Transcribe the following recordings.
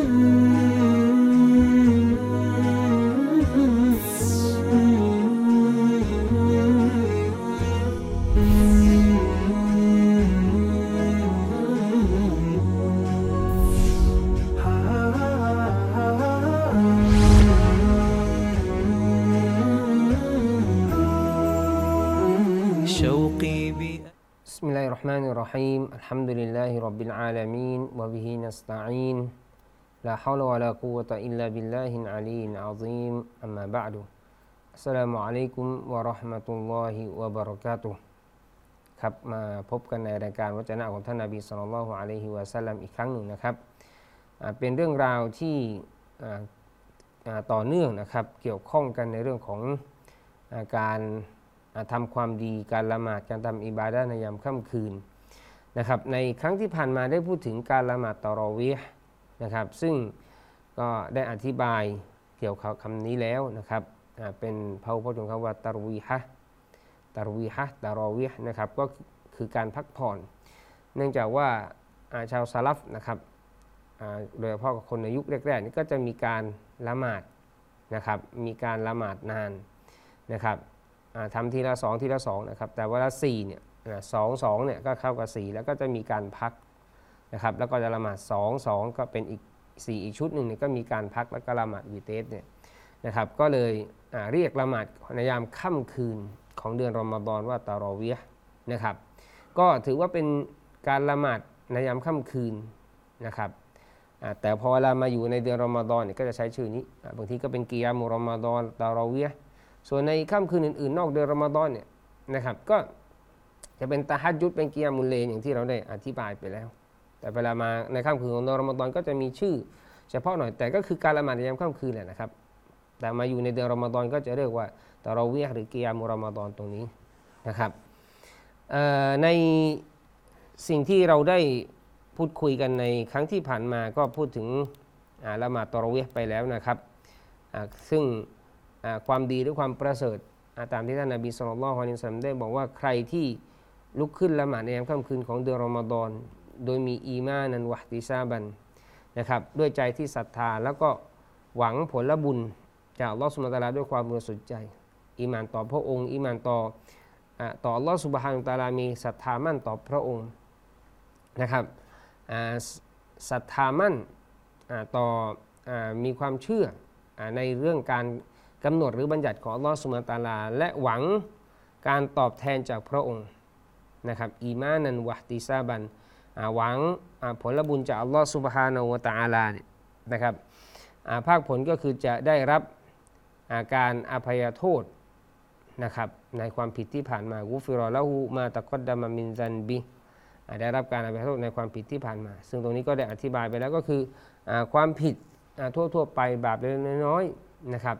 بسم الله الرحمن الرحيم الحمد لله رب العالمين وبه نستعين لا حول ولا قوة إلا بالله العلي العظيم أما بعد السلام عليكم ورحمة الله وبركاته ครับมาพบกันในรายการวจนะของท่านนบีศ็อลลัลลอฮุอะลัยฮิวะซัลลัมอีกครั้งหนึ่งนะครับเป็นเรื่องราวที่ต่อเนื่องนะครับเกี่ยวข้องกันในเรื่องของการทำความดีการละหมาดการทำอิบาดะห์ในยามค่ำคืนนะครับในครั้งที่ผ่านมาได้พูดถึงการละหมาดตะเราะวีห์นะครับซึ่งก็ได้อธิบายเกี่ยวกับคำนี้แล้วนะครับเป็นพหุพจน์ของคำว่าตะเราะวีห์ตะเราะวีห์นะครับก็คือการพักผ่อนเนื่องจากว่าชาวซะลัฟนะครับโดยเฉพาะกับคนในยุคแรกๆนี่ก็จะมีการละหมาดนะครับมีการละหมาดนานนะครับทำทีละสองนะครับแต่เวลาสี่เนี่ยสองเนี่ยก็เข้ากับสี่แล้วก็จะมีการพักนะครับแล้วก็จะละหมาดสองก็เป็นอีกสี่อีกชุดหนึ่งเนี่ยก็มีการพักแล้วก็ละหมาดวิเตสเนี่ยนะครับก็เลยเรียกละหมาดในยามค่ำคืนของเดือนรอมฎอนว่าตะเราะวีห์นะครับก็ถือว่าเป็นการละหมาดในยามค่ำคืนนะครับแต่พอเรามาอยู่ในเดือนรอมฎอนเนี่ยก็จะใช้ชื่อนี้บางทีก็เป็นกิยามุรอมฎอนตะเราะวีห์ส่วนในค่ำคืนอื่นๆนอกเดือนรอมฎอนเนี่ยนะครับก็จะเป็นตะฮัจญุดเป็นกิยามุลเลย์อย่างที่เราได้อธิบายไปแล้วแต่เวลามาในค่ำคืนของเดือนรอมฎอนก็จะมีชื่อเฉพาะหน่อยแต่ก็คือการละหมาดในยามค่ำคืนแหละนะครับแต่มาอยู่ในเดือนรอมฎอนก็จะเรียกว่าตะเราะวีห์หรือกิยามุรอมฎอนตรงนี้นะครับในสิ่งที่เราได้พูดคุยกันในครั้งที่ผ่านมาก็พูดถึงละหมาดตะเราะวีห์ไปแล้วนะครับซึ่งความดีหรือความประเสริฐตามที่ท่านนบีศ็อลลัลลอฮุอะลัยฮิวะซัลลัมได้บอกว่าใครที่ลุกขึ้นละหมาดในยามค่ำคืนของเดือนรอมฎอนโดยมีอีมานันวะห์ติซาบันนะครับด้วยใจที่ศรัทธาแล้วก็หวังผลบุญจากอัลเลาะห์ซุบฮานะฮูวะตะอาลาด้วยความบริสุทธิ์ใจอีหม่านต่อพระองค์อีหม่านต่ออัลเลาะห์ซุบฮานะฮูวะตะอาลามีศรัทธามั่นต่อพระองค์นะครับศรัทธามั่นต่อมีความเชื่อในเรื่องการกำหนดหรือบัญญัติของอัลเลาะห์ซุบฮานะฮูวะตะอาลาและหวังการตอบแทนจากพระองค์นะครับอีมานันวะห์ติซาบันหวังผลบุญจากอัลเลาะห์ซุบฮานะฮูวะตะอาลาเนี่ยนะครับภาคผลก็คือจะได้รับการอภัยโทษนะครับในความผิดที่ผ่านมากุฟิรอละฮูมาตะกัดดะมะมินซันบิได้รับการอภัยโทษในความผิดที่ผ่านมาซึ่งตรงนี้ก็ได้อธิบายไปแล้วก็คือความผิดทั่วๆไปบาปเล็กๆน้อยๆนะครับ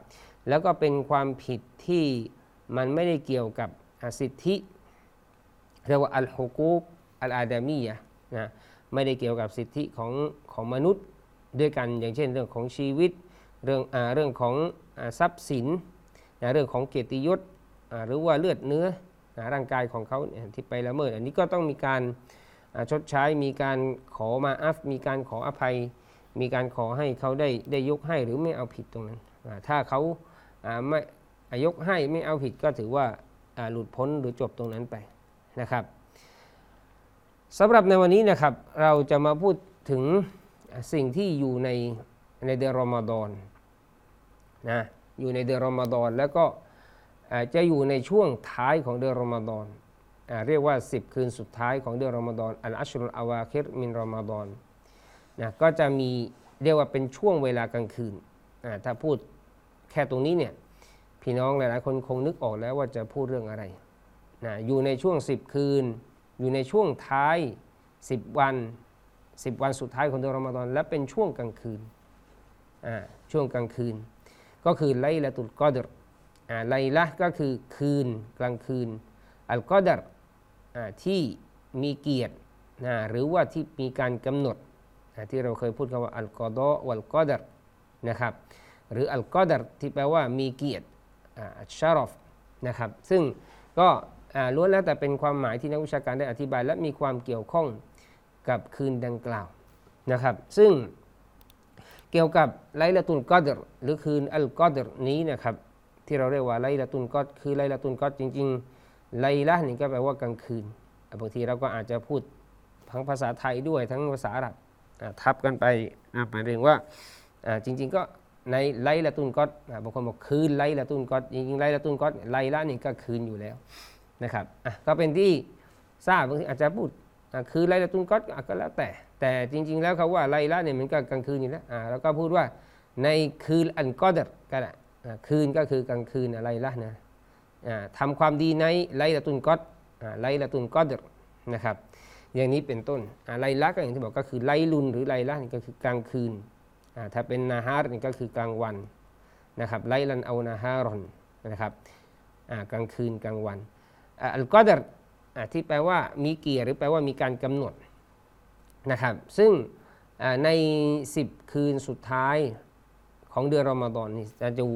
แล้วก็เป็นความผิดที่มันไม่ได้เกี่ยวกับสิทธิเรียกว่าอัลฮุกูกอัลอาดามียะห์นะไม่ได้เกี่ยวกับสิทธิของมนุษย์ด้วยกันอย่างเช่นเรื่องของชีวิตเรื่องของทรัพย์สินนะเรื่องของเกียรติยศหรือว่าเลือดเนื้อร่างกายของเขาที่ไปละเมิดอันนี้ก็ต้องมีการชดใช้มีการขอมาอัฟมีการขออภัยมีการขอให้เขาได้ยกให้หรือไม่เอาผิดตรงนั้นถ้าเขาไม่ยกให้ไม่เอาผิดก็ถือว่าหลุดพ้นหรือจบตรงนั้นไปนะครับสำหรับในวันนี้นะครับเราจะมาพูดถึงสิ่งที่อยู่ในเดือนรอมฎอนนะอยู่ในเดือนรอมฎอนแล้วก็จะอยู่ในช่วงท้ายของเดือนรอมฎอนเรียกว่า10คืนสุดท้ายของเดือนรอมฎอนอัลอัชรุลอาวาคิรมินรอมฎอนนะก็จะมีเรียกว่าเป็นช่วงเวลากลางคืนถ้าพูดแค่ตรงนี้เนี่ยพี่น้องหลายๆคนคงนึกออกแล้วว่าจะพูดเรื่องอะไรนะอยู่ในช่วง10คืนอยู่ในช่วงท้าย10วันสุดท้ายของเดือนรอมฎอนและเป็นช่วงกลางคืนช่วงกลางคืนก็คือไลละตุลกอดรไลละก็คือคืนกลางคืนอัลกอดรที่มีเกียรตินะหรือว่าที่มีการกำหนดที่เราเคยพูดกันว่าอัลกอดอวัลกอดรนะครับหรืออัลกอดรที่แปลว่ามีเกียรติอัชชารอฟนะครับซึ่งก็ล้วนแล้วแต่เป็นความหมายที่นักวิชาการได้อธิบายและมีความเกี่ยวข้องกับคืนดังกล่าวนะครับซึ่ง เกี่ยวกับไลลาตุลกอดรหรือคืนอัลกอดรนี้นะครับที่เราเรียกว่าไลลาตุลกอดรคือไลลาตุลกอดรจริงๆไลละนี่ก็แปลว่ากลางคืนบางทีเราก็อาจจะพูดทั้งภาษาไทยด้วยทั้งภาษาอาหรับทับกันไปหมายถึงว่าจริงๆก็ในไลลาตุลกอดรบางคนบอกคืนไลลาตุลกอดรจริงๆไลลาตุลกอดรไลละนี่ก็คืนอยู่แล้วนะครับก็เป็นที่ทราบบางทีอาจจะพูดคือไลลาตุลกอดรก็แล้วแต่จริงๆแล้วเขาว่าไลละเนี่ยมันก็กลางคืนอยู่แล้วแล้วก็พูดว่าในคืนอันกอดรก็ได้คืนก็คือกลางคืนไลละนะทำความดีในไลลาตุลกอดรไลลาตุลกอดรนะครับอย่างนี้เป็นต้นไลละก็อย่างที่บอกก็คือไลลุนหรือไลละนี่ก็คือกลางคืนถ้าเป็นนาฮาร์นี่ก็คือกลางวันนะครับไลลันเอานาฮารอนนะครับกลางคืนกลางวันอัลกอดรที่แปลว่ามีเกียร์หรือแปลว่ามีการกำหนดนะครับซึ่งใน10คืนสุดท้ายของเดือนรอมฎอนนี่จะอยู่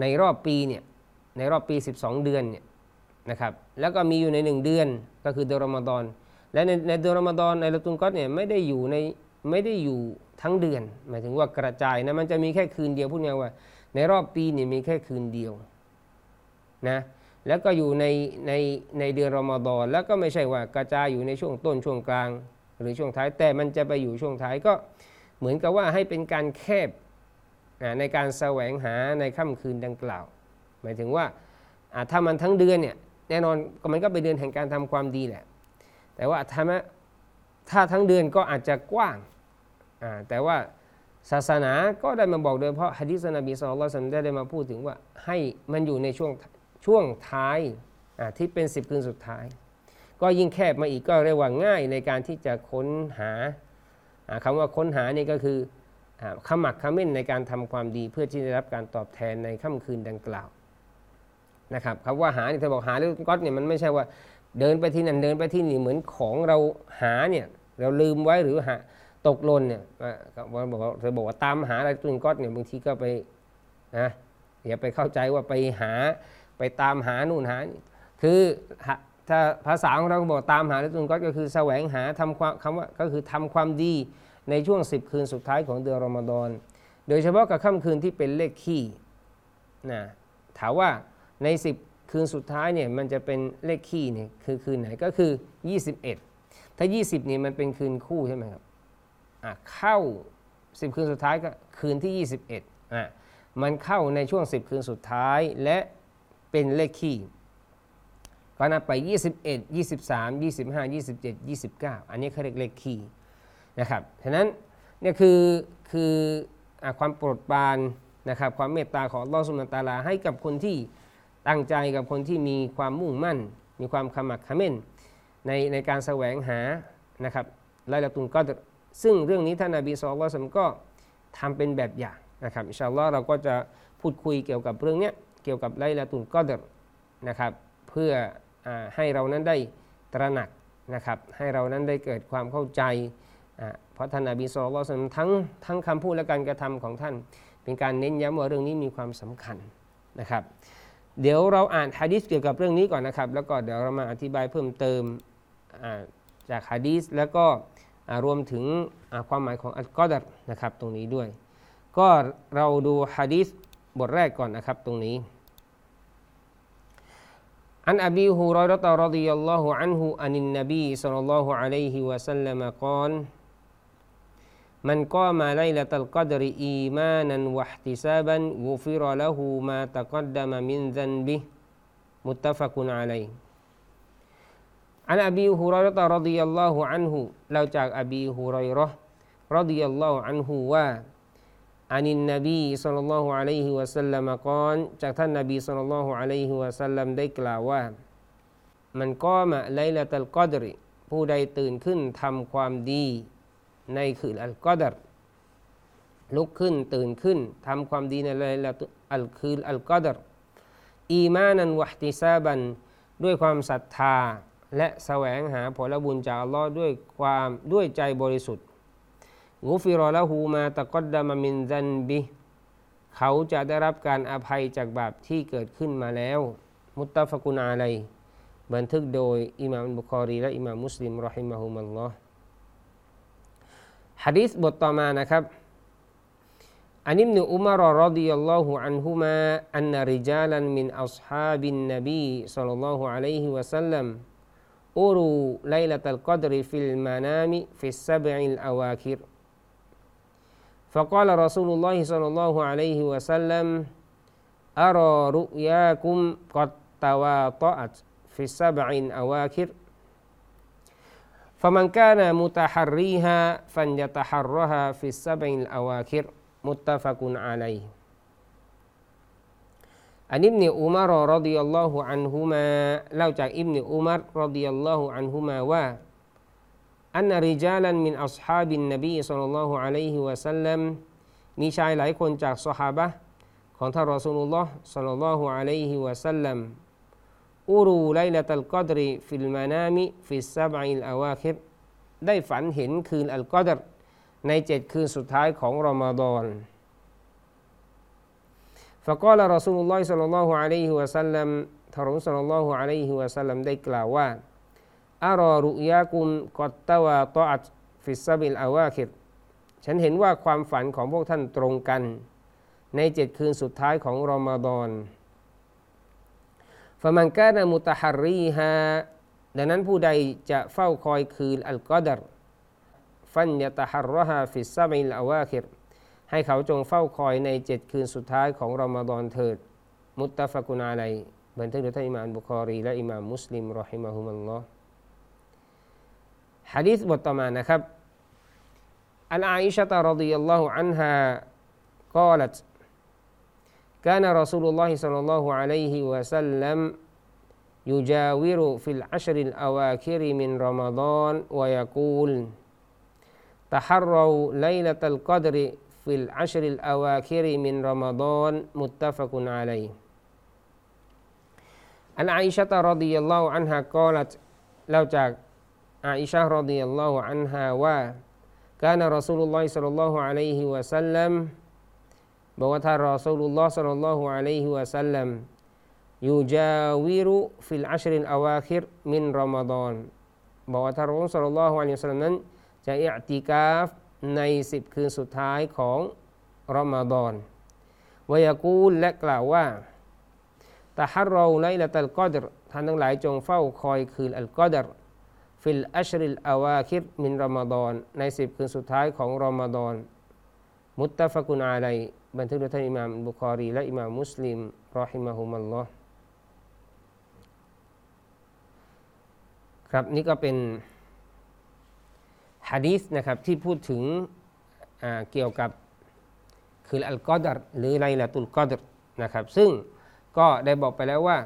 ในรอบปีเนี่ยในรอบปี12เดือนเนี่ยนะครับแล้วก็มีอยู่ใน1เดือนก็คือเดือนรอมฎอนและในเดือนรอมฎอนไลลาตุลกอดรเนี่ยไม่ได้อยู่ทั้งเดือนหมายถึงว่ากระจายนะมันจะมีแค่คืนเดียวพูดง่ายว่าในรอบปีเนี่ยมีแค่คืนเดียวนะแล้วก็อยู่ในเดือนรอมฎอนแล้วก็ไม่ใช่ว่ากระจายอยู่ในช่วงต้นช่วงกลางหรือช่วงท้ายแต่มันจะไปอยู่ช่วงท้ายก็เหมือนกับว่าให้เป็นการแคบในการแสวงหาในค่ำคืนดังกล่าวหมายถึงว่าถ้ามันทั้งเดือนเนี่ยแน่นอนมันก็เป็นเดือนแห่งการทำความดีแหละแต่ว่าถ้าทั้งเดือนก็อาจจะกว้างแต่ว่าศาสนาก็ได้มาบอกโดยเพราะหะดีษนบีศ็อลลัลลอฮุอะลัยฮิวะซัลลัมได้มาพูดถึงว่าให้มันอยู่ในช่วงท้ายที่เป็น10คืนสุดท้ายก็ยิ่งแคบมาอีกก็เรียกว่าง่ายในการที่จะค้นหาคำว่าค้นหานี่ก็คือขมักเขม้นในการทำความดีเพื่อที่จะรับการตอบแทนในค่ำคืนดังกล่าวนะครับคำว่าหาเนี่ยถ้าบอกหาเรื่องก๊อตเนี่ยมันไม่ใช่ว่าเดินไปที่นั่นเดินไปที่นี่เหมือนของเราหาเนี่ยเราลืมไว้หรือหาตกหล่นเนี่ยบอกว่าตามหาอะไรตัวก๊อตเนี่ยบางทีก็ไปนะอย่าไปเข้าใจว่าไปหาไปตามหานู่นหาคือถ้าภาษาของเราบอกตามหาไลลาตุลกอดรก็คือแสวงหาทำความคำว่าก็คือทำความดีในช่วง10คืนสุดท้ายของเดือนรอมฎอนโดยเฉพาะกับค่ำคืนที่เป็นเลขคี่นะถามว่าใน10คืนสุดท้ายเนี่ยมันจะเป็นเลขคี่เนี่ยคือคืนไหนก็คือ21ถ้า20นี่มันเป็นคืนคู่ใช่ไหมครับเข้า10คืนสุดท้ายก็คืนที่21มันเข้าในช่วง10คืนสุดท้ายและเป็นเลขคี่ก็นับไป21 23 25 27 29อันนี้เขาเรียกเลขคี่นะครับฉะนั้นเนี่ยคือความโปรดปรานนะครับความเมตตาของอัลเลาะห์ซุบฮานะฮูวะตะอาลาให้กับคนที่ตั้งใจกับคนที่มีความมุ่งมั่นมีความขมักเขม้นในการแสวงหานะครับไลลาตุลกอดรซึ่งเรื่องนี้ท่านนบีศ็อลลัลลอฮุอะลัยฮิวะซัลลัมก็ทำเป็นแบบอย่างนะครับอินชาอัลเลาะห์เราก็จะพูดคุยเกี่ยวกับเรื่องเนี้ยเกี่ยวกับไลลาตุลกอดรนะครับเพื่อให้เรานั้นได้ตระหนักนะครับให้เรานั้นได้เกิดความเข้าใจเพราะท่านนบีศ็อลลัลลอฮุอะลัยฮิวะซัลลัมทั้งคำพูดและการกระทำของท่านเป็นการเน้นย้ำว่าเรื่องนี้มีความสำคัญนะครับเดี๋ยวเราอ่านหะดีษเกี่ยวกับเรื่องนี้ก่อนนะครับแล้วก็เดี๋ยวเรามาอธิบายเพิ่มเติมจากหะดีษแล้วก็รวมถึงความหมายของอัลกอดรนะครับตรงนี้ด้วยก็เราดูหะดีษบทแรกก่อนนะครับตรงนี้عن أبي هريرة رضي الله عنه أن النبي صلى الله عليه وسلم قال من قام ليلة القدر إيمانا واحتسابا غفر له ما تقدم من ذنبه متفق عليه عن أبي هريرة رضي الله عنه เราจากอบีฮุรอยเราะห์รอฎิยัลลอฮุอันฮุวะอันนินนบีศ็อลลัลลอฮุอะลัยฮิวะซัลลัมกอลจากท่านนบีศ็อลลัลลอฮุอะลัยฮิวะซัลลัมได้กล่าวว่ามันกอมะไลละตัลกอดรผู้ใดตื่นขึ้นทำความดีในคืนอัลกอดรลุกขึ้นตื่นขึ้นทำความดีในไลละอัลคืนอัลกอดรอีมานันวะห์ติซาบันด้วยความศรัทธาและแสวงหาผลบุญจากอัลเลาะห์ด้วยใจบริสุทธิ์กุฟิรอละฮูมาตะกัดดะมะมินซันบิเขาจะได้รับการอภัยจากบาปที่เกิดขึ้นมาแล้วมุตตะฟะกุนอะลัยบันทึกโดยอิหม่ามบุคอรีและอิหม่ามมุสลิมเราะฮิมะฮุมุลลอฮ์หะดีษบทต่อมานะครับ อันอิบนุอุมารรอฎิยัลลอฮุอันฮุมาอันนะริญาลันมินอัศฮาบินนบีศ็อลลัลลอฮุอะลัยฮิวะซัลลัมอูรูไลละตัลกอดรฟิลมานามิฟิสซะบอิลอาวาคิรฟะกอละรอซูลุลลอฮิศ็อลลัลลอฮุอะลัยฮิวะซัลลัมอะรอรุยากุมกอดตะวาฏอะตฟิสซะบอิลอาวาคิรฟะมันกานะมุตะฮัรรีฮาฟันยะตะฮัรรฮาฟิสซะบอิลอาวาคิรมุตตะฟะกุนอะลัยอันอิบนุอุมารรอฎิยัลลอฮุอันฮุมาเล่าจากอิบนุอุมารรอฎิยัลลอฮุอันฮุมาว่าอันนะริญาลันมินอัศฮาบินนบีศ็อลลัลลอฮุอะลัยฮิวะซัลลัมมีชายหลายคนจากซอฮาบะห์ของท่านรอซูลุลลอฮ์ศ็อลลัลลอฮุอะลัยฮิวะซัลลัมอูรูไลละตัลกอดรฟิลมานามิฟิสซะบอิลอาวาคิรได้ฝันเห็นคืนอัลกอดรใน7คืนสุดท้ายของรอมฎอนฟะกอละรอซูลุลลอฮิศ็อลลัลลอฮุอะลัยฮิวะซัลลัมท่านรอซูลศ็อลลัลลอฮุอะลัยฮิวะซัลลัมได้กล่าวว่าอะรอรุยากุมกอดตะวาฏอะตฟิสซะบอิลอาวาคิรฉันเห็นว่าความฝันของพวกท่านตรงกันใน7คืนสุดท้ายของรอมฎอนฟะมันกานะมุตะฮัรรีฮาดังนั้นผู้ใดจะเฝ้าคอยคืนอัลกอดรฟันยะตะฮัรรฮาฟิสซะบอิลอาวาคิรให้เขาจงเฝ้าคอยใน7คืนสุดท้ายของรอมฎอนเถิดมุตตะฟะกุนอะลัยบันทึกโดยท่านอิหม่ามบุคอรีและอิหม่ามมุสลิมรอฮิมะฮุมัลลอฮหะดีษบทต่อมานะครับอันอาอิชะฮ์รอฎิยัลลอฮุอันฮากอลัตكان رسول الله صلى الله عليه وسلم يجاور في العشر الأواخر من رمضان ويقول تحروا ليلة القدر في العشر الأواخر من رمضان متفق عليه عن عائشة رضي الله عنها قالت เล่าจากอาอิชะฮ์รอฎิยัลลอฮุอันฮาว่า كان رسول الله صلى الله عليه وسلمบอกว่าท่านรอซูลุลลอฮ์ศ็อลลัลลอฮุอะลัยฮิวะซัลลัมยูจาวิรุฟิลอัชริลอาวาคิรมินรอมฎอนบอกว่าท่านรอซูลศ็อลลัลลอฮุอะลัยฮิวะซัลลัมนั้นจะอิอ์ติกาฟใน10คืนสุดท้ายของรอมฎอนวะยะกูลและกล่าวว่าตะฮัรรอไลละตัลกอดรท่านทั้งหลายจงเฝ้าคอยคืนอัลกอดรฟิลอัชริลอาวาคิรมินรอมฎอนใน10คืนสุดท้ายของรอมฎอนมุตตะฟะกุนอะลัยบันทึกโดยท่านอิหม่ามบุคอรีและอิหม่ามมุสลิมรอฮิมะฮุมัลลอฮ์ครับนี่ก็เป็นหะดีษนะครับที่พูดถึงเกี่ยวกับคืออัลกอดรหรือไลลาตุลกอดรนะครับซึ่งก็ได้บอกไปแล้วว่า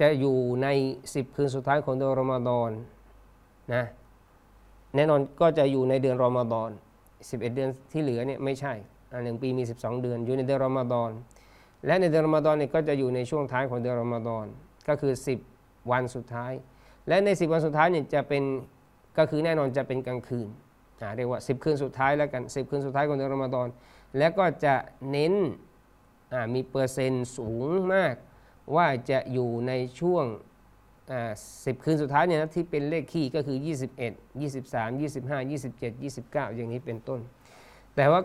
จะอยู่ใน10คืนสุดท้ายของเดือนรอมฎอนนะแน่นอนก็จะอยู่ในเดือนรอมฎอน11เดือนที่เหลือเนี่ยไม่ใช่1ปีมี12เดือนอยู่ในเดือนรอมฎอนและในเดือนรอมฎอนเนี่ยก็จะอยู่ในช่วงท้ายของเดือนรอมฎอนก็คือ10วันสุดท้ายและใน10วันสุดท้ายเนี่ยจะเป็นก็คือแน่นอนจะเป็นกลางคืนเรียกว่า10คืนสุดท้ายแล้วกัน10คืนสุดท้ายของเดือนรอมฎอนและก็จะเน้นมีเปอร์เซ็นต์สูงมากว่าจะอยู่ในช่วง10คืนสุดท้ายเนี่ยนะที่เป็นเลขคี่ก็คือ21 23 25 27 29อย่างนี้เป็นต้นแต่ว่า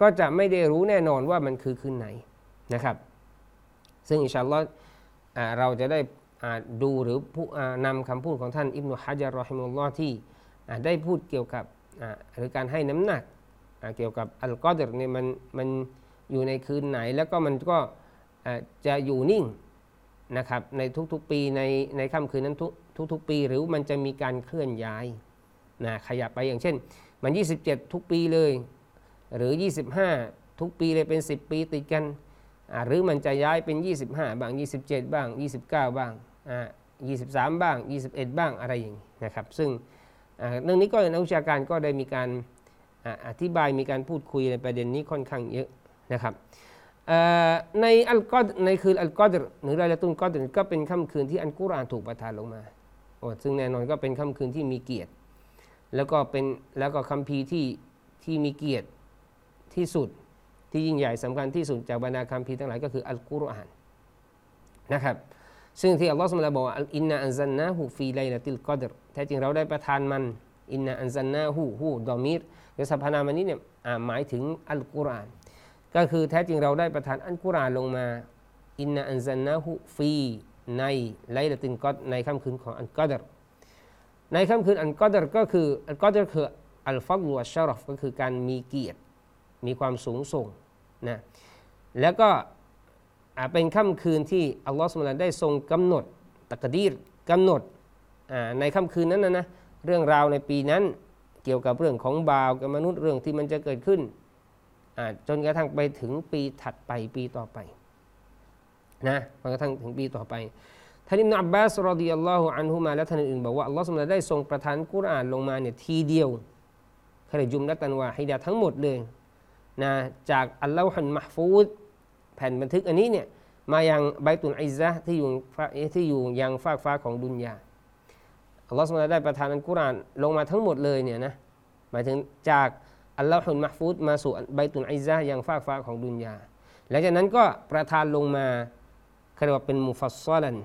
ก็จะไม่ได้รู้แน่นอนว่ามันคือคืนไหนนะครับซึ่งอินชาอัลเลาะห์เราจะได้ดูหรือนำคำพูดของท่านอิบนุฮะญาร์รอฮิมุลลอฮ์ที่ได้พูดเกี่ยวกับหรือการให้น้ำหนักเกี่ยวกับอัลกอดรเนี่ยมันอยู่ในคืนไหนแล้วก็มันก็จะอยู่นิ่งนะครับในทุกๆปีในค่ำคืนนั้นทุกๆปีหรือมันจะมีการเคลื่อนย้ายนะขยับไปอย่างเช่นมัน27ทุกปีเลยหรือ25ทุกปีเลยเป็น10ปีติดกันหรือมันจะย้ายเป็น25บ้าง27บ้าง29บ้าง23บ้าง21บ้างอะไรอย่างนี้นะครับซึ่งเรื่องนี้ก็นักวิชาการก็ได้มีการอธิบายมีการพูดคุยในประเด็นนี้ค่อนข้างเยอะนะครับในอัลกอดรในคืนอัลกอดรหรือไลลาตุลกอดรก็เป็นค่ำคืนที่อัลกุรอานถูกประทานลงมาซึ่งแน่นอนก็เป็นค่ำคืนที่มีเกียรติแล้วก็คัมภีร์ที่มีเกียรติที่สุดที่ยิ่งใหญ่สำคัญที่สุดจากบรรดาคัมภีร์ทั้งหลายก็คืออัลกุรอานนะครับซึ่งที่อัลลอฮฺซุบฮานะฮูวะตะอาลาบอกว่าอินนาอันซัลนาฮูฟีไลลาติลกอดรแท้จริงเราได้ประทานมัน อินนาอันซันนาฮูฮูดอมีรหรือสรรพนามนี้เนี่ยหมายถึงอัลกุรอานก็คือแท้จริงเราได้ประทานอัลกุรอานลงมาอินนาอันซันนาฮูฟีในไลลาติลกอดในค่ำคืนของอัลกอดรในค่ำคืนอัลกอดรก็คืออัลกอดรคืออัลฟัดลวัชชะรอฟก็คือการมีเกียรติมีความสูงส่งนะแล้วก็เป็นค่ำคืนที่อัลลอฮฺซุบฮานะฮูวะตะอาลาได้ทรงกำหนดตักดีรกำหนดในค่ำคืนนั้นนะเรื่องราวในปีนั้นเกี่ยวกับเรื่องของบ่าวกับมนุษย์เรื่องที่มันจะเกิดขึ้นจนกระทั่งไปถึงปีถัดไปปีต่อไปนะจนกระทั่งถึงปีต่อไปท่านอิบนุอับบาสรอฎิยัลลอฮุอันฮุมาและท่านอื่นบอกว่าอัลลอฮฺซุบฮานะฮูวะตะอาลาได้ทรงประทานกุรอานลงมาเนี่ยทีเดียวคดีจุมละตันวาฮิดะทั้งหมดเลยนะจากอัลลอฮุมะห์ฟูซแผ่นบันทึกอันนี้เนี่ยมายังบัยตุลอิซซะห์ที่อยู่ยังฟากฟ้าของดุนยาอัลลอฮฺซุบฮานะฮูวะตะอาลาได้ประทานอัลกุรอานลงมาทั้งหมดเลยเนี่ยนะหมายถึงจากอัลลอฮุมะห์ฟูซมาสู่บัยตุลอิซซะห์ยังฟากฟ้าของดุนยาหลังจากนั้นก็ประทานลงมาเรียกว่าเป็นมุฟัสซัลัน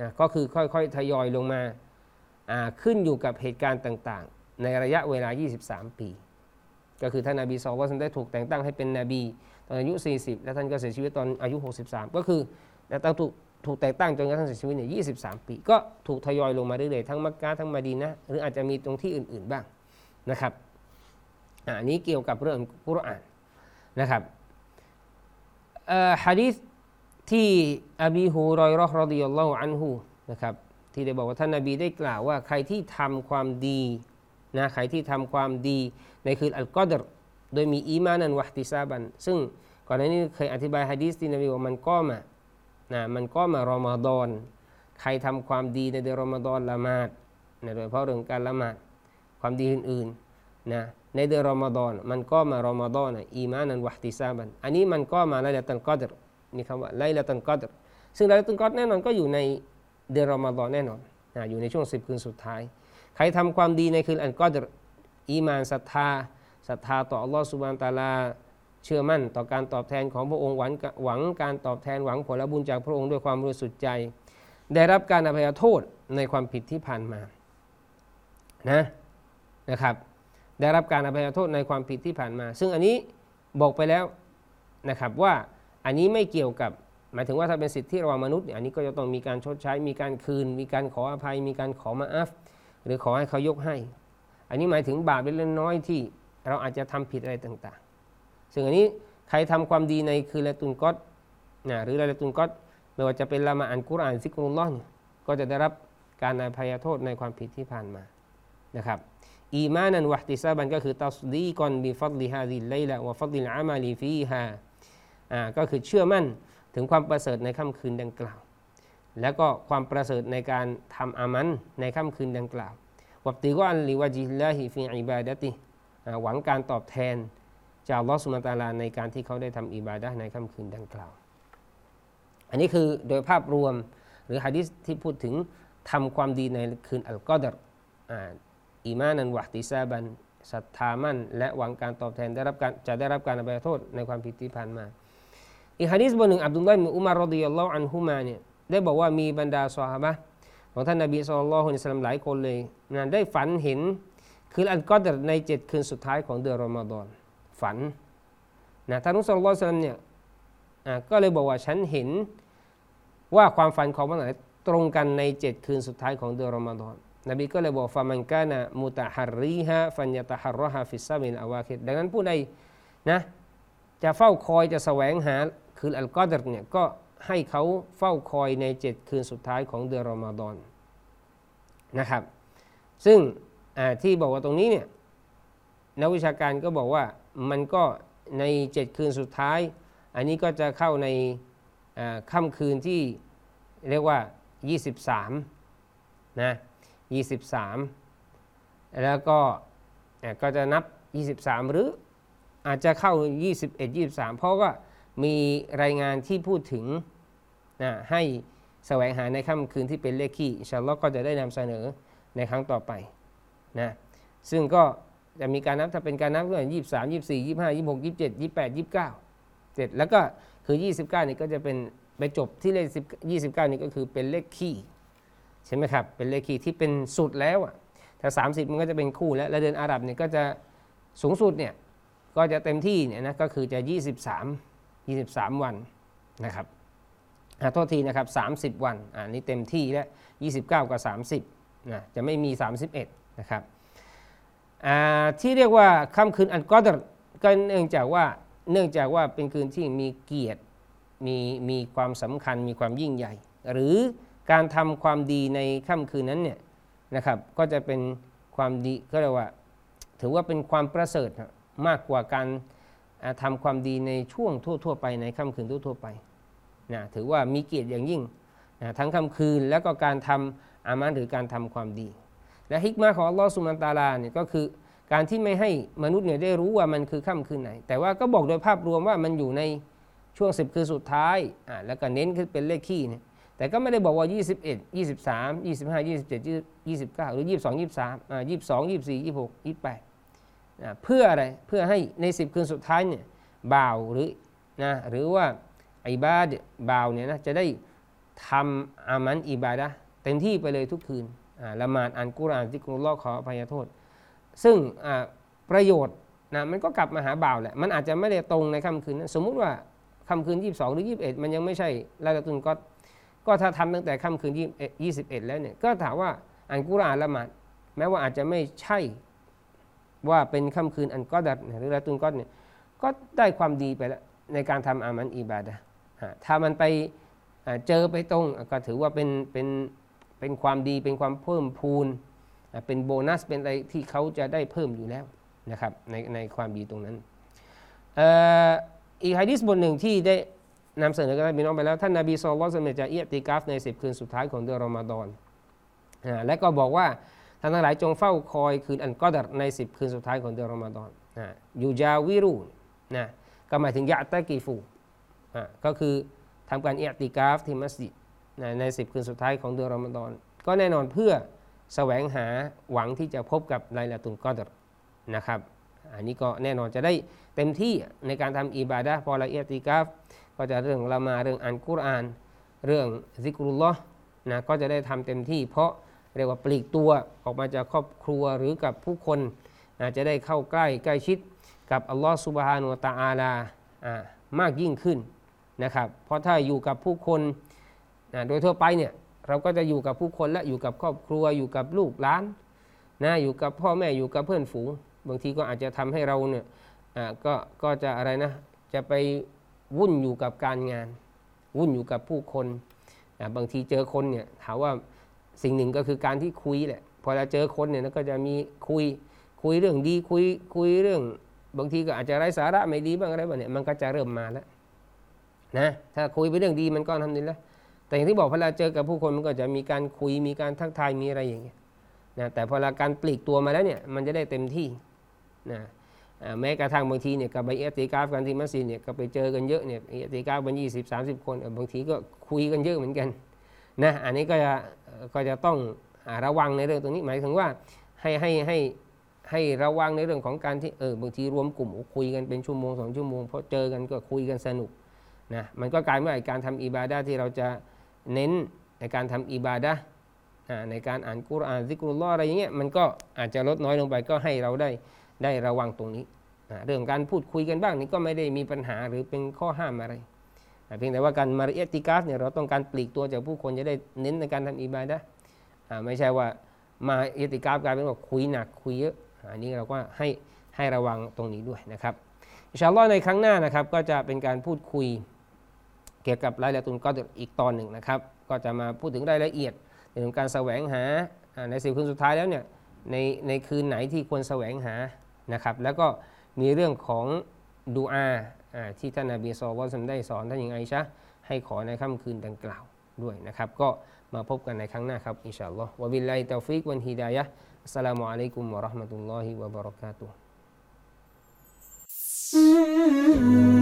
นะก็คือค่อยๆทยอยลงมาขึ้นอยู่กับเหตุการณ์ต่างๆในระยะเวลา23ปีก็คือท่านนบีศ็อลลัลลอฮุอะลัยฮิวะซัลลัมได้ถูกแต่งตั้งให้เป็นนบีตอนอายุ40และท่านก็เสียชีวิตตอนอายุ63ก็คือและตั้งถูกแต่งตั้งจนกระทั่งเสียชีวิตเนี่ย23ปีก็ถูกทยอยลงมาเรื่อยๆทั้งมักกะฮ์ทั้งมะดีนะห์หรืออาจจะมีตรงที่อื่นๆบ้างนะครับอันนี้เกี่ยวกับเรื่องกุรอานนะครับหะดีษที่อบีฮุรอยเราะห์รอฎิยัลลอฮุอันฮุนะครับที่ได้บอกว่าท่านนบีได้กล่าวว่าใครที่ทำความดีนะใครที่ทำความดีในคืนอัลกอดรโดยมีอีมานันวะห์ติซาบันซึ่งก่อนหน้านี้เคยอธิบายหะดีษที่นบีว่ามันก้อมะรอมฎอนใครทำความดีในเดือนรอมฎอนละหมาดนะโดยเฉพาะเรื่องการละหมาดความดีอื่นๆนะในเดือนรอมฎอนมันก้อมะรอมฎอนอีมานันวะห์ติซาบันอันนี้มันก้อมะไลลาตัลกอดรนี่คำว่าไลลาตัลกอดรซึ่งไลลาตัลกอดรแน่นอนก็อยู่ในเดือนรอมฎอนแน่นอนนะอยู่ในช่วง10คืนสุดท้ายใครทำความดีในคืนอัลกอดรอีมานศรัทธาต่ออัลลอฮฺซุบฮานะฮูวะตะอาลาเชื่อมั่นต่อการตอบแทนของพระองค์หวังการตอบแทนหวังผลบุญจากพระองค์ด้วยความบริสุทธิ์ใจได้รับการอภัยโทษในความผิดที่ผ่านมานะครับได้รับการอภัยโทษในความผิดที่ผ่านมาซึ่งอันนี้บอกไปแล้วนะครับว่าอันนี้ไม่เกี่ยวกับหมายถึงว่าถ้าเป็นสิทธิระหว่างมนุษย์อันนี้ก็จะต้องมีการชดใช้มีการคืนมีการขออภัยมีการขอมาอัฟหรือขอให้เขายกให้อันนี้หมายถึงบาปเล็กน้อยที่เราอาจจะทำผิดอะไรต่างๆซึ่งอันนี้ใครทำความดีในคืนไลลาตุลกอดรนะหรือไลลาตุลกอดรไม่ว่าจะเป็นละหมาดอัลกุรอานซิกรุลลอฮ์ก็จะได้รับการอภัยโทษในความผิดที่ผ่านมานะครับอีมานันวะห์ติซาบันก็คือตัสดีกอนบิฟัดลิฮาซิลไลละวะฟัดลิลอามัลิฟีฮาก็คือเชื่อมั่นถึงความประเสริฐในค่ำคืนดังกล่าวแล้วก็ความประเสริฐในการทำอามัลในค่ำคืนดังกล่าววับติกอันลิวะจิลลาฮิฟีอิบาดะติหวังการตอบแทนจากอัลเลาะห์ซุบฮานะฮูวะตะอาลาในการที่เขาได้ทำอิบาดะห์ในค่ำคืนดังกล่าวอันนี้คือโดยภาพรวมหรือหะดีษที่พูดถึงทำความดีในคืนอัลกอดรอีมานันวะห์ติซาบันศรัทธามั่นและหวังการตอบแทนจะได้รับการอภัยโทษในความผิดที่ผ่านมาอีกหะดีษบทหนึ่งอับดุลลอฮ์บินอุมัรรอฎิยัลลอฮุอันฮุมาเนี่ยได้บอกว่ามีบรรดาซอฮาบะห์ของท่านนบีศ็อลลัลลอฮุอะลัยฮิวะซัลลัมหลายคนเลยนั้นได้ฝันเห็นคืนอัลกอดรใน7คืนสุดท้ายของเดือนรอมฎอนฝันนะท่านศ็อลลัลลอฮุอะลัยฮิวะซัลลัมเนี่ยก็เลยบอกว่าฉันเห็นว่าความฝันของมันตรงกันใน7คืนสุดท้ายของเดือนรอมฎอนนบีก็เลยบอกฟามันกานะมุตะฮัรรีฮะฟันยะตะฮัรรอฮะฟิสซะบิลอาวาคิรดังนั้นผู้ใดนะจะเฝ้าคอยจะแสวงหาคืนอัลกอดรเนี่ยก็ให้เขาเฝ้าคอยใน7คืนสุดท้ายของเดือนรอมฎอนนะครับซึ่งที่บอกว่าตรงนี้เนี่ยนักวิชาการก็บอกว่ามันก็ใน7คืนสุดท้ายอันนี้ก็จะเข้าในค่ำคืนที่เรียกว่า23นะ23แล้วก็จะนับ23หรืออาจจะเข้า21 23เพราะว่ามีรายงานที่พูดถึงให้แสวงหาในค่ำคืนที่เป็นเลขคี่อินชาอัลเลาะห์ก็จะได้นำเสนอในครั้งต่อไปนะซึ่งก็จะมีการนับถ้าเป็นการนับก็23 24 25 26 27 28 29 7แล้วก็คือ29นี่ก็จะเป็นไปจบที่เลข29นี่ก็คือเป็นเลขคี่ใช่ไหมครับเป็นเลขคี่ที่เป็นสุดแล้ว ถ้า30มันก็จะเป็นคู่และเดือนอาหรับเนี่ยก็จะสูงสุดเนี่ยก็จะเต็มที่เนี่ยนะก็คือจะ23วันนะครับโทษทีนะครับ30วันอันนี้เต็มที่แล้ว29กับ30นะจะไม่มี31นะครับที่เรียกว่าค่ำคืนอันกอดรก็เนื่องจากว่าเป็นคืนที่มีเกียรติมีความสำคัญมีความยิ่งใหญ่หรือการทำความดีในค่ำคืนนั้นเนี่ยนะครับก็จะเป็นความดีก็เรียกว่าถือว่าเป็นความประเสริฐมากกว่าการทำความดีในช่วงทั่วไปในค่ำคืนทั่วไปนะถือว่ามีเกียรติอย่างยิ่งนะทั้งค่ำคืนแล้วก็การทำอามัลหรือการทำความดีและฮิกมะห์ของอัลลอฮฺซุบฮานะฮูวะตะอาลาเนี่ยก็คือการที่ไม่ให้มนุษย์เนี่ยได้รู้ว่ามันคือค่ำคืนไหนแต่ว่าก็บอกโดยภาพรวมว่ามันอยู่ในช่วง10คืนสุดท้ายแล้วก็เน้นขึ้นเป็นเลขขี้เนี่ยแต่ก็ไม่ได้บอกว่า21 23 25 27 29หรือ22 23 22 24 26 28เพื่ออะไรเพื่อให้ใน10คืนสุดท้ายเนี่ยบ่าวหรือนะหรือว่าอิบาดะห์บ่าวเนี่ยนะจะได้ทำอามัลอิบาดะห์เต็มที่ไปเลยทุกคืนละหมาดอ่านกุรอานซิกรุลลอฮ์ขออภัยโทษซึ่งประโยชน์นะมันก็กลับมาหาบ่าวแหละมันอาจจะไม่ได้ตรงในค่ำคืนนั้นสมมุติว่าค่ำคืน22หรือ21มันยังไม่ใช่ลาลาตุลกอดรก็ถ้าทำตั้งแต่ค่ำคืน21แล้วเนี่ยก็ถามว่าอ่านกุรอานละหมาดแม้ว่าอาจจะไม่ใช่ว่าเป็นค่ำคืนอันกอดรหรือลาลาตุลกอดรเนี่ยก็ได้ความดีไปแล้วในการทำอามัลอิบาดะห์ถ้ามันไปเจอไปตรงก็ถือว่าเป็นความดีเป็นความเพิ่มพูนเป็นโบนัสเป็นอะไรที่เขาจะได้เพิ่มอยู่แล้วนะครับในความดีตรงนั้นอีกหะดีษบทหนึ่งที่ได้นำเสนอกันพี่น้องไปแล้วท่านนบีศ็อลลัลลอฮุอะลัยฮิวะซัลลัมจะอิอ์ติกาฟใน10คืนสุดท้ายของเดือนรอมฎอนและก็บอกว่าท่านทั้งหลายจงเฝ้าคอยคืนอันกอดรใน10คืนสุดท้ายของเดือนรอมฎอนยูจาวิรูนะก็หมายถึงยะตะกีฟูก็คือทำการอิอ์ติกาฟที่มัสยิดใน10คืนสุดท้ายของเดือนรอมฎอนก็แน่นอนเพื่อแสวงหาหวังที่จะพบกับไลลาตุลกอดรนะครับอันนี้ก็แน่นอนจะได้เต็มที่ในการทำอิบาดะห์พอละอิอ์ติกาฟก็จะเรื่องละหมาดเรื่องอ่านกุรอานเรื่องซิกรุลลอฮ์นะก็จะได้ทำเต็มที่เพราะเรียกว่าปลีกตัวออกมาจากครอบครัวหรือกับผู้คนจะได้เข้าใกล้ชิดกับอัลลอฮ์ซุบฮานะฮูวะตะอาลามากยิ่งขึ้นนะครับเพราะถ้าอยู่กับผู้คนโดยทั่วไปเนี่ยเราก็จะอยู่กับผู้คนและอยู่กับครอบครัวอยู่กับลูกหลานนะอยู่กับพ่อแม่อยู่กับเพื่อนฝูงบางทีก็อาจจะทำให้เราเนี่ยก็จะอะไรนะจะไปวุ่นอยู่กับการงานวุ่นอยู่กับผู้คนบางทีเจอคนเนี่ยถามว่าสิ่งหนึ่งก็คือการที่คุยแหละพอเราเจอคนเนี่ยก็จะมีคุยเรื่องดีคุยเรื่องบางทีก็อาจจะไร้สาระไม่ดีบ้างอะไรบ้างเนี่ยมันก็จะเริ่มมาแล้วนะถ้าคุยไปเรื่องดีมันก็ทำดีแล้วแต่อย่างที่บอกพอเราเจอกับผู้คนมันก็จะมีการคุยมีการทักทายมีอะไรอย่างเงี้ยนะแต่พอเราการปลีกตัวมาแล้วเนี่ยมันจะได้เต็มที่นะแม้กระทั่งบางทีเนี่ยกับไปอิอ์ติกาฟกันที่มัสยิดเนี่ยก็ไปเจอกันเยอะเนี่ยอิอ์ติกาฟกัน20 30คนบางทีก็คุยกันเยอะเหมือนกันนะอันนี้ก็จะต้องระวังในเรื่องตรงนี้หมายถึงว่าให้ระวังในเรื่องของการที่บางทีรวมกลุ่มคุยกันเป็นชั่วโมง2ชั่วโมงพอเจอกันก็คุยกันสนุกนะมันก็กลายเป็นว่าการทำอิบาดะห์ที่เราจะเน้นในการทำอิบาดะห์ในการอ่านกุรอานซิกรุลลอฮ์อะไรอย่างเงี้ยมันก็อาจจะลดน้อยลงไปก็ให้เราได้ระวังตรงนี้เรื่องการพูดคุยกันบ้างนี่ก็ไม่ได้มีปัญหาหรือเป็นข้อห้ามอะไรเพียงแต่ว่าการมาอิอ์ติกาฟเนี่ยเราต้องการปลีกตัวจากผู้คนจะได้เน้นในการทำอิบาดะห์ไม่ใช่ว่ามาอิอ์ติกาฟกลายเป็นว่าคุยหนักคุยเยอะอันนี้เราก็ให้ระวังตรงนี้ด้วยนะครับอินชาอัลลอฮ์ในครั้งหน้านะครับก็จะเป็นการพูดคุยเกี่ยวกับไลลาตุลกอดรอีกตอนหนึ่งนะครับก็จะมาพูดถึงรายละเอียดเรื่องการแสวงหาใน10คืนสุดท้ายแล้วเนี่ยในคืนไหนที่ควรแสวงหานะครับแล้วก็มีเรื่องของดุอาที่ท่านนบีศ็อลลัลลอฮุอะลัยฮิวะซัลลัมได้สอนท่านหญิงไอชะห์ให้ขอในค่ำคืนดังกล่าวด้วยนะครับก็มาพบกันในครั้งหน้าครับอินชาอัลลอฮ์วะบิลลาฮิตอฟิกวัลฮิดายะห์อัสสลามุอะลัยกุมวะเราะห์มะตุลลอฮิวะบะเราะกาตุฮ์